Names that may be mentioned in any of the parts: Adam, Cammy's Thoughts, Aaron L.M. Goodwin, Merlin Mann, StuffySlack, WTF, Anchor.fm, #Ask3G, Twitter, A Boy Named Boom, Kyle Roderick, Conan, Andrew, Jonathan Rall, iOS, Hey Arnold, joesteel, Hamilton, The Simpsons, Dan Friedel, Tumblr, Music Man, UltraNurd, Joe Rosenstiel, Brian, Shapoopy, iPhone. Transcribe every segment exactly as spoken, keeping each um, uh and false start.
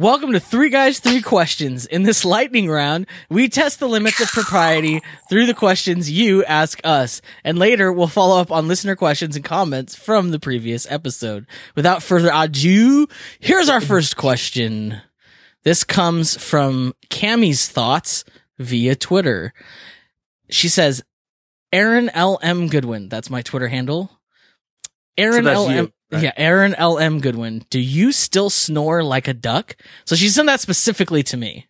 Welcome to Three Guys, Three Questions. In this lightning round, we test the limits of propriety through the questions you ask us. And later, we'll follow up on listener questions and comments from the previous episode. Without further ado, here's our first question. This comes from Cammy's Thoughts via Twitter. She says, Aaron L M. Goodwin. That's my Twitter handle. Aaron so L M. Right. Yeah, Aaron L M. Goodwin. Do you still snore like a duck? So she sent that specifically to me.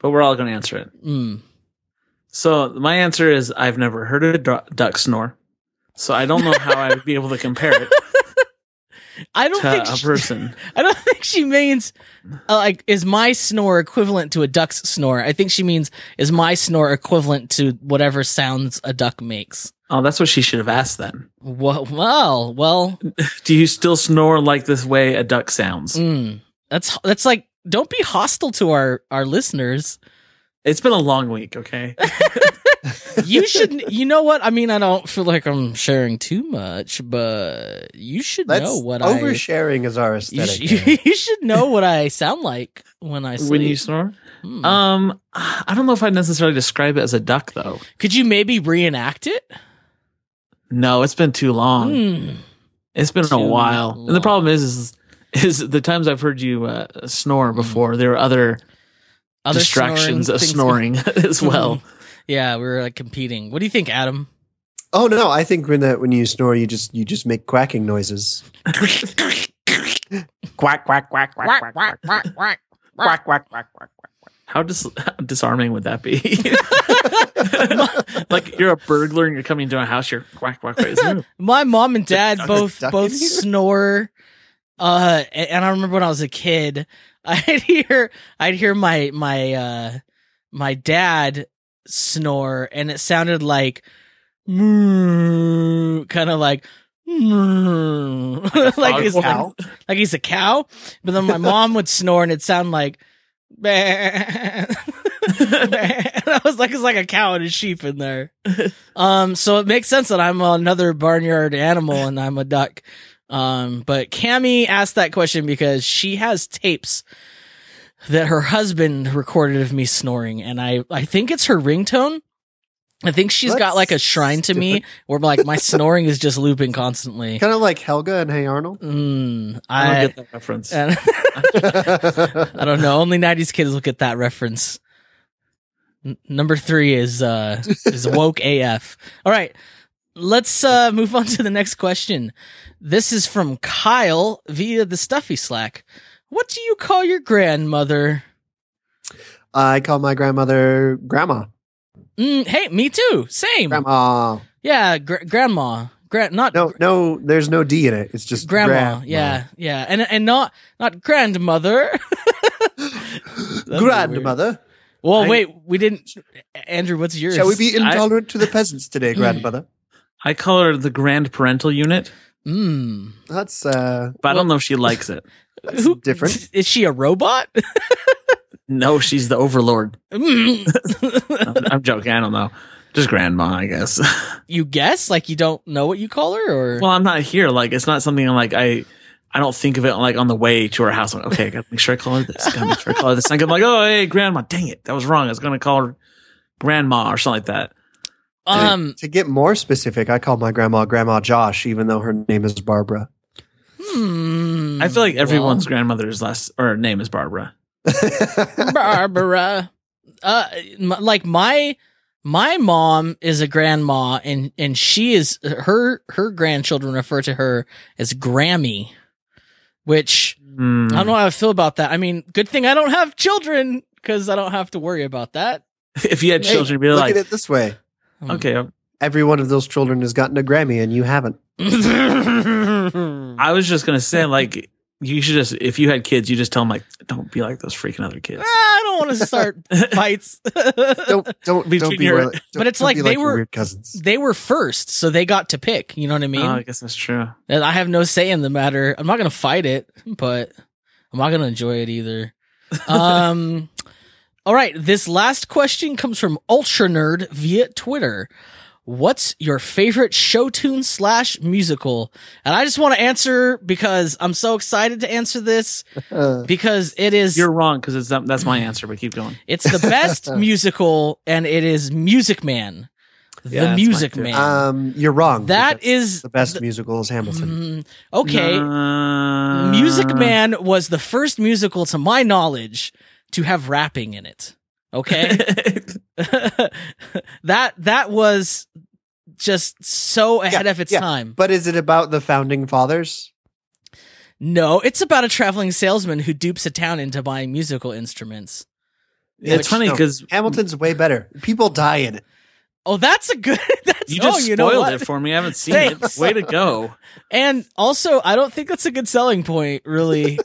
But we're all going to answer it. Mm. So my answer is I've never heard a d- duck snore. So I don't know how I would be able to compare it. I don't to think a she, person. I don't think she means uh, like is my snore equivalent to a duck's snore. I think she means is my snore equivalent to whatever sounds a duck makes. Oh, that's what she should have asked then. Well, well, well. Do you still snore like this way a duck sounds? Mm, that's that's like, don't be hostile to our, our listeners. It's been a long week, okay? You should, you know what? I mean, I don't feel like I'm sharing too much, but you should Let's, know what oversharing I... Oversharing is our aesthetic. You, sh- you should know what I sound like when I sleep. When you snore? Mm. Um, I don't know if I'd necessarily describe it as a duck, though. Could you maybe reenact it? No, it's been too long. Mm. It's been too a while. Long. And the problem is, is, is the times I've heard you uh, snore before, mm. there are other, other distractions snoring, of snoring as well. Mm. Yeah, we were like competing. What do you think, Adam? Oh no, I think when that when you snore, you just you just make quacking noises. Quack, quack, quack, quack, quack, quack, quack, quack, quack, quack, quack, quack, quack. How, dis- how disarming would that be? Like you're a burglar and you're coming into a house, you're quack quack quack. My mom and dad both both snore. Uh, and I remember when I was a kid, I'd hear I'd hear my my uh, my dad snore, and it sounded like moo, kind of like moo, like, like he's cow. Like, like he's a cow. But then my mom would snore, and it sounded like. And I was like, it's like a cow and a sheep in there. Um, so it makes sense that I'm another barnyard animal and I'm a duck. Um, but Cammy asked that question because she has tapes that her husband recorded of me snoring, and I, I think it's her ringtone. I think she's That's got like a shrine to stupid. me where like my snoring is just looping constantly. Kind of like Helga and Hey Arnold. Mm, I, I don't get that reference. I don't know. Only nineties kids look at that reference. N- number three is uh, is woke A F. All right. Let's uh, move on to the next question. This is from Kyle via the Stuffy Slack. What do you call your grandmother? I call my grandmother Grandma. Mm, hey, me too. Same. Grandma. Yeah, gr- grandma. Gra- not no, no. There's no D in it. It's just grandma. grandma. Yeah, yeah, and and not not grandmother. Grandmother. Well, I, wait, we didn't. Andrew, what's yours? Shall we be intolerant I, to the peasants today, grandmother? I call her the grand parental unit. Hmm. That's. Uh, but I don't well, know if she likes it. That's who, different. Is she a robot? No, she's the overlord. Mm. I'm joking. I don't know. Just grandma, I guess. You guess? Like you don't know what you call her, or? Well, I'm not here. Like it's not something I'm like I. I don't think of it like on the way to her house. I'm like, okay, I gotta make sure I call her this. I gotta make sure I call her this. I'm like, oh hey, grandma, dang it, that was wrong. I was gonna call her grandma or something like that. Um, to, to get more specific, I call my grandma Grandma Josh, even though her name is Barbara. Hmm. I feel like everyone's well. grandmother's last or name is Barbara. Barbara, uh, m- like my my mom is a grandma, and and she is her her grandchildren refer to her as Grammy, which mm. I don't know how I feel about that. I mean, good thing I don't have children because I don't have to worry about that. If you had children, hey, you'd be look like, at it this way. Okay, I'm- every one of those children has gotten a Grammy, and you haven't. I was just gonna say, like. You should just, if you had kids, you just tell them like, don't be like those freaking other kids. I don't want to start fights. Don't don't be don't be your, like, don't, but it's like they like were weird cousins. They were first, so they got to pick. You know what I mean? Oh, I guess that's true. And I have no say in the matter. I'm not gonna fight it, but I'm not gonna enjoy it either. Um, all right. This last question comes from UltraNurd via Twitter. what's your favorite show tune slash musical? And I just want to answer because I'm so excited to answer this because it is. You're wrong because it's not, that's my answer, but keep going. It's the best musical, and it is Music Man. The yeah, Music Man. Um, you're wrong. That is the best th- musical is Hamilton. Mm, okay, uh, Music Man was the first musical, to my knowledge, to have rapping in it. Okay, that that was just so ahead yeah, of its yeah. time. But is it about the founding fathers? No, it's about a traveling salesman who dupes a town into buying musical instruments. Yeah, it's funny because no, Hamilton's way better. People die in it. Oh, that's a good. That's, you just oh, you spoiled know what? It for me. I haven't seen it. Way to go! And also, I don't think that's a good selling point, really.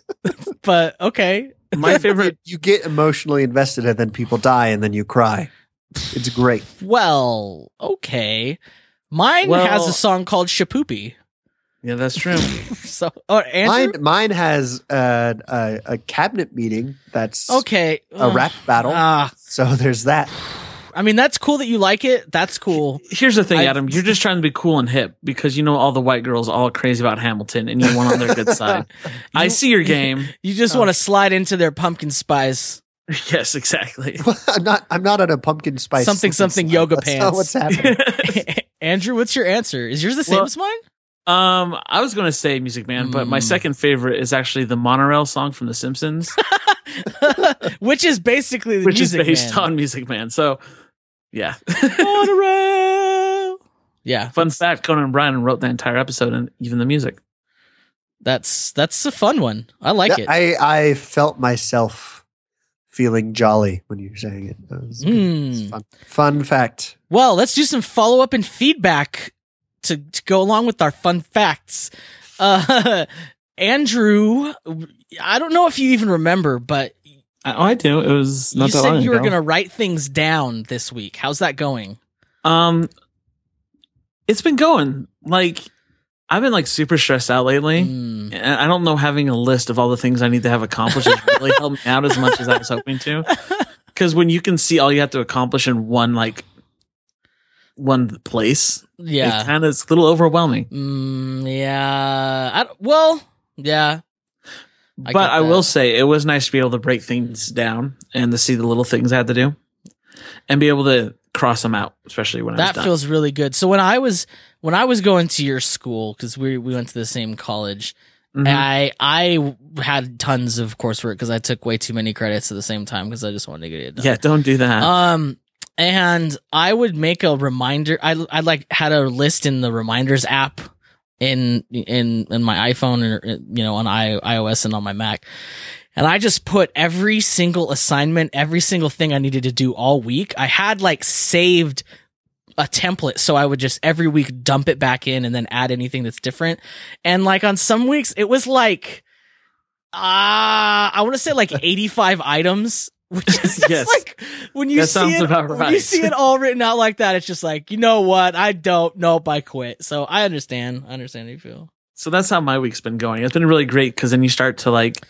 But okay, my favorite. You get emotionally invested, and then people die, and then you cry. It's great. Well, okay. Mine well, has a song called Shapoopy. Yeah, that's true. So, oh, Andrew? mine mine has uh, a a cabinet meeting. That's okay. A uh, rap battle. Uh, so there's that. I mean, that's cool that you like it. That's cool. Here's the thing, I, Adam. You're just trying to be cool and hip because you know all the white girls all crazy about Hamilton and you want on their good side. You, I see your game. You just oh. want to slide into their pumpkin spice. Yes, exactly. I'm not I'm not on a pumpkin spice. Something, something, something yoga that's pants. That's not what's happening. Andrew, what's your answer? Is yours the same well, as mine? Um, I was going to say Music Man, mm. but my second favorite is actually the monorail song from The Simpsons. Which is basically the Which Music Which is based Man. on Music Man. So... Yeah. Monorail. Yeah. Fun fact, Conan and Brian wrote the entire episode and even the music. That's that's a fun one. I like yeah, it. I, I felt myself feeling jolly when you were saying it. That was mm. fun. Fun fact. Well, let's do some follow-up and feedback to, to go along with our fun facts. Uh, Andrew, I don't know if you even remember, but... Oh, I do. It was not you that long ago. You said you were going to write things down this week. How's that going? Um, it's been going. Like, I've been like super stressed out lately. Mm. And I don't know, having a list of all the things I need to have accomplished has really helped me out as much as I was hoping to. Because when you can see all you have to accomplish in one, like, one place, yeah. it kind of is a little overwhelming. Mm, yeah. I, well, yeah. I but I will say it was nice to be able to break things down and to see the little things I had to do and be able to cross them out, especially when I was done. That feels really good. So when I was when I was going to your school, because we we went to the same college, mm-hmm. I I had tons of coursework because I took way too many credits at the same time because I just wanted to get it done. Yeah, don't do that. Um, and I would make a reminder. I I like had a list in the reminders app. In in in my iPhone and you know on I, iOS and on my Mac, and I just put every single assignment, every single thing I needed to do all week. I had like saved a template, so I would just every week dump it back in and then add anything that's different. And like on some weeks, it was like ah, uh, I want to say like eighty-five items. Which is just yes. like when you that see it, right. when you see it all written out like that, it's just like, you know what? I don't nope, I quit. So I understand. I understand how you feel. So that's how my week's been going. It's been really great because then you start to like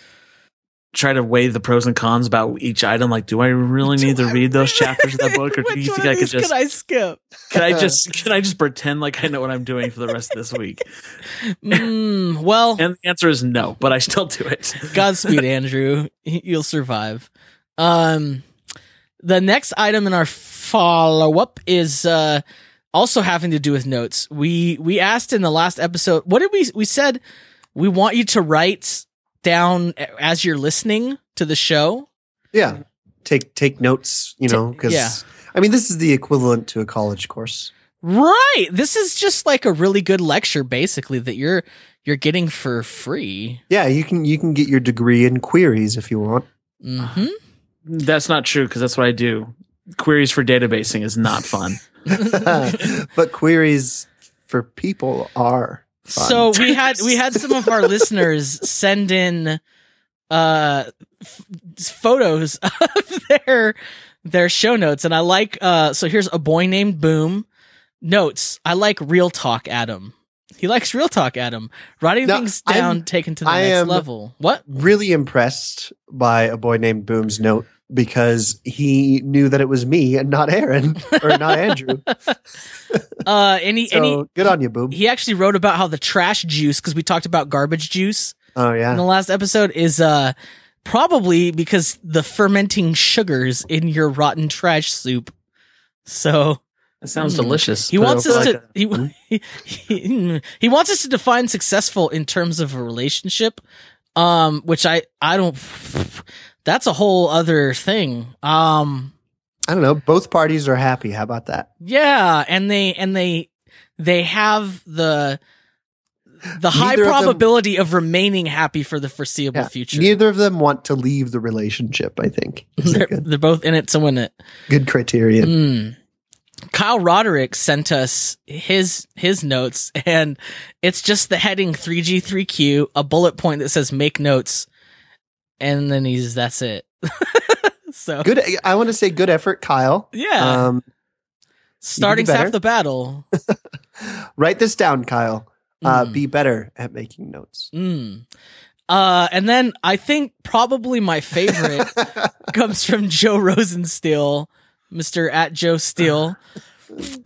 try to weigh the pros and cons about each item. Like, do I really do need I to read really? those chapters of that book, or do you think I could just? Can I skip? Can I just? Can I just pretend like I know what I'm doing for the rest of this week? Mm, well, and the answer is no, but I still do it. Godspeed, Andrew. You'll survive. Um, the next item in our follow up is uh also having to do with notes. We we asked in the last episode, what did we we said we want you to write down as you're listening to the show. Yeah, take take notes, you know, because yeah. I mean this is the equivalent to a college course, right? This is just like a really good lecture, basically, that you're you're getting for free. Yeah, you can you can get your degree in queries if you want. Mm-hmm. That's not true because that's what I do. Queries for databasing is not fun. But queries for people are fun. So we had we had some of our listeners send in uh, f- photos of their their show notes, and I like uh, so here's A Boy Named Boom notes. I like Real Talk Adam. He likes Real Talk Adam. Writing now, things down, I'm, taken to the I next am level. What? Really impressed by A Boy Named Boom's note because he knew that it was me and not Aaron or not Andrew. uh, and he, so, and he, good on you, Boom. He actually wrote about how the trash juice, because we talked about garbage juice. Oh, yeah. In the last episode is uh, probably because the fermenting sugars in your rotten trash soup. So that sounds mm, delicious. He wants us like to a, he, he, he wants us to define successful in terms of a relationship, um, which I, I don't. That's a whole other thing. Um, I don't know. Both parties are happy. How about that? Yeah, and they and they they have the the high neither probability of, them, of remaining happy for the foreseeable yeah, future. Neither of them want to leave the relationship, I think. They're, they're both in it to win it. Good criterion. Mm. Kyle Roderick sent us his his notes, and it's just the heading three G three Q, a bullet point that says make notes, and then he's that's it. So good. I want to say good effort, Kyle. Yeah. Um, starting half the battle. Write this down, Kyle. Uh, mm. Be better at making notes. Mm. Uh, and then I think probably my favorite comes from Joe Rosenstiel, Mister at Joe Steele.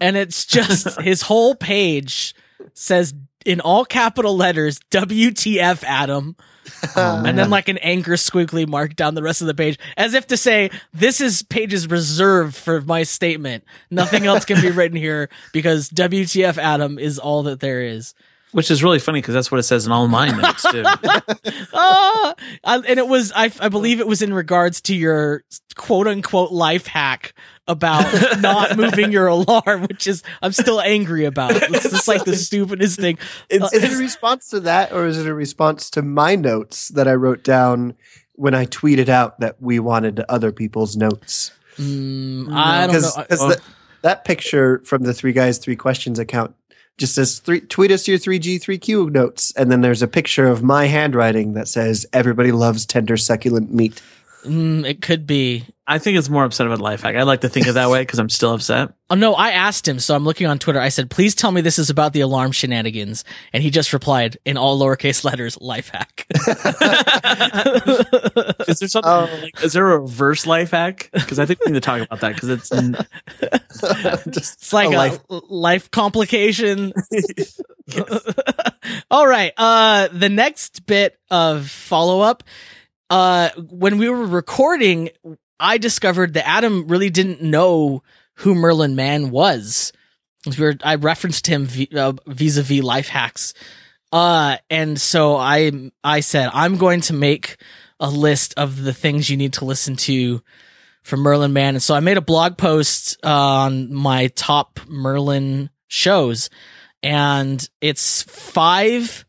And it's just his whole page says in all capital letters, W T F, Adam. Um, and then like an anchor squiggly mark down the rest of the page, as if to say, this is pages reserved for my statement. Nothing else can be written here because W T F, Adam is all that there is. Which is really funny because that's what it says in all my notes too. uh, and it was, I, I believe, it was in regards to your quote unquote life hack about not moving your alarm, which is I'm still angry about. It's just like the stupidest thing. Is, uh, is it a response to that, or is it a response to my notes that I wrote down when I tweeted out that we wanted other people's notes? Mm, I don't know. Because oh. that picture from the Three Guys Three Questions account just says three, tweet us your three G three Q notes, and then there's a picture of my handwriting that says everybody loves tender succulent meat. Mm, it could be. I think it's more upset about life hack. I like to think of that way because I'm still upset. Oh no, I asked him, so I'm looking on Twitter. I said, "Please tell me this is about the alarm shenanigans," and he just replied in all lowercase letters, "Life hack." Is there something? Oh. Like, is there a reverse life hack? Because I think we need to talk about that because it's just it's like a, a life. life complication. All right. Uh, the next bit of follow up. Uh, when we were recording, I discovered that Adam really didn't know who Merlin Mann was. We were, I referenced him v- uh, vis-a-vis life hacks. Uh, and so I, I said, I'm going to make a list of the things you need to listen to from Merlin Mann. And so I made a blog post uh, on my top Merlin shows, and it's five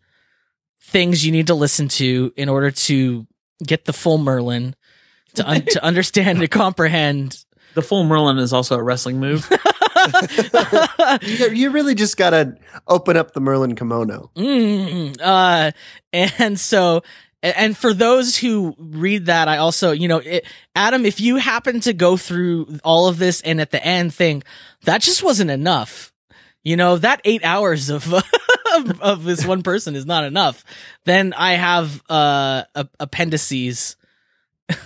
things you need to listen to in order to get the full Merlin, to un- to understand, to comprehend. The full Merlin is also a wrestling move. You really just gotta open up the Merlin kimono. Mm, uh, and so, and for those who read that, I also, you know, it, Adam, if you happen to go through all of this and at the end think that just wasn't enough, you know, that eight hours of. Uh, Of, of this one person is not enough, then I have uh, a- appendices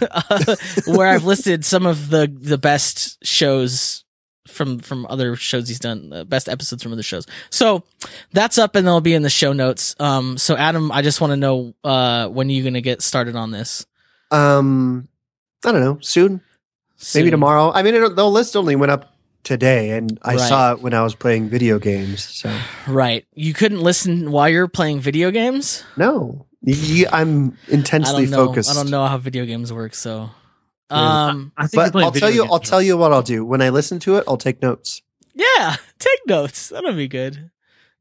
uh, where I've listed some of the, the best shows from from other shows he's done, uh, best episodes from other shows. So that's up and they'll be in the show notes. Um, so Adam, I just want to know uh, when are you going to get started on this? Um, I don't know, soon, soon. Maybe tomorrow. I mean, it, the list only went up today, and I right. saw it when I was playing video games. So right, you couldn't listen while you're playing video games? No, you, I'm intensely I focused. I don't know how video games work, so um. I, I think but I'll tell you, games. I'll tell you what I'll do when I listen to it. I'll take notes. Yeah, take notes. That'll be good.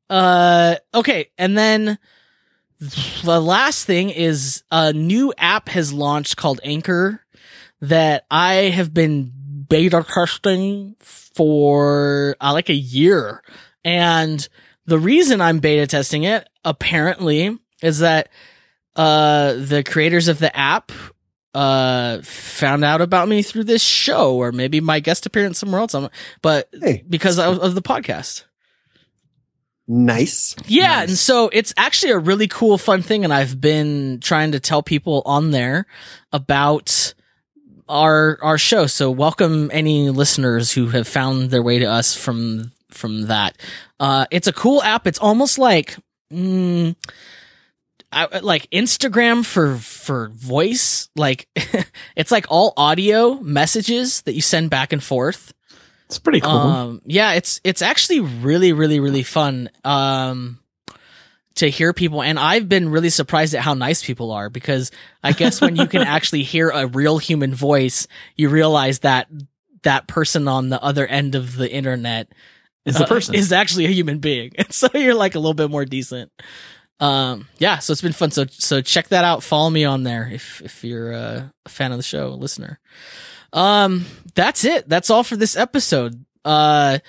Uh, okay, and then the last thing is a new app has launched called Anchor that I have been beta testing for uh, like a year. And the reason I'm beta testing it, apparently, is that uh, the creators of the app uh, found out about me through this show, or maybe my guest appearance somewhere else. But hey. Because of, of the podcast. Nice. Yeah. Nice. And so it's actually a really cool, fun thing. And I've been trying to tell people on there about our our show. So welcome any listeners who have found their way to us from from that. Uh, it's a cool app. It's almost like mm, I, like Instagram for for voice. Like it's like all audio messages that you send back and forth. It's pretty cool. Um, yeah, it's it's actually really, really, really fun um, to hear people. And I've been really surprised at how nice people are, because I guess when you can actually hear a real human voice, you realize that that person on the other end of the internet is, the person. Uh, is actually a human being. And so you're like a little bit more decent. Um, yeah, so it's been fun. So so check that out. Follow me on there if, if you're uh, a fan of the show, a listener. Um, that's it. That's all for this episode. Uh,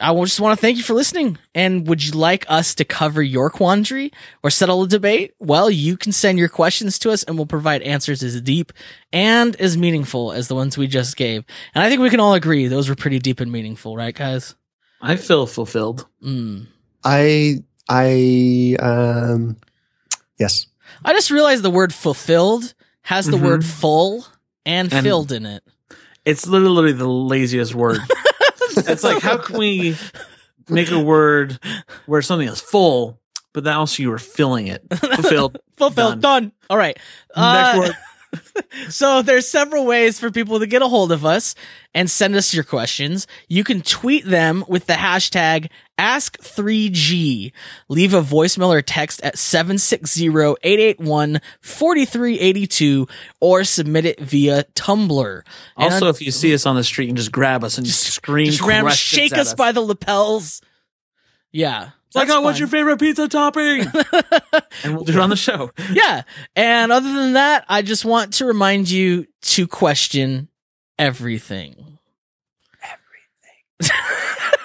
I just want to thank you for listening. And would you like us to cover your quandary or settle a debate? Well, you can send your questions to us and we'll provide answers as deep and as meaningful as the ones we just gave. And I think we can all agree those were pretty deep and meaningful, right, guys? I feel fulfilled. Mm. I, I, um, yes. I just realized the word fulfilled has the mm-hmm. word full and, and filled in it. It's literally the laziest word. It's like, how can we make a word where something is full, but then also you are filling it? Fulfilled. Fulfilled. Done. done. All right. Uh, Next word. So there's several ways for people to get a hold of us and send us your questions. You can tweet them with the hashtag ask three G. Leave a voicemail or text at seven six zero, eight eight one, four three eight two or submit it via Tumblr. And also, if you see us on the street, and just grab us and just scream, just grab, shake us, us by the lapels. Yeah. Like, oh, what's your favorite pizza topping? And we'll do it on the show. Yeah. And other than that, I just want to remind you to question everything. Everything.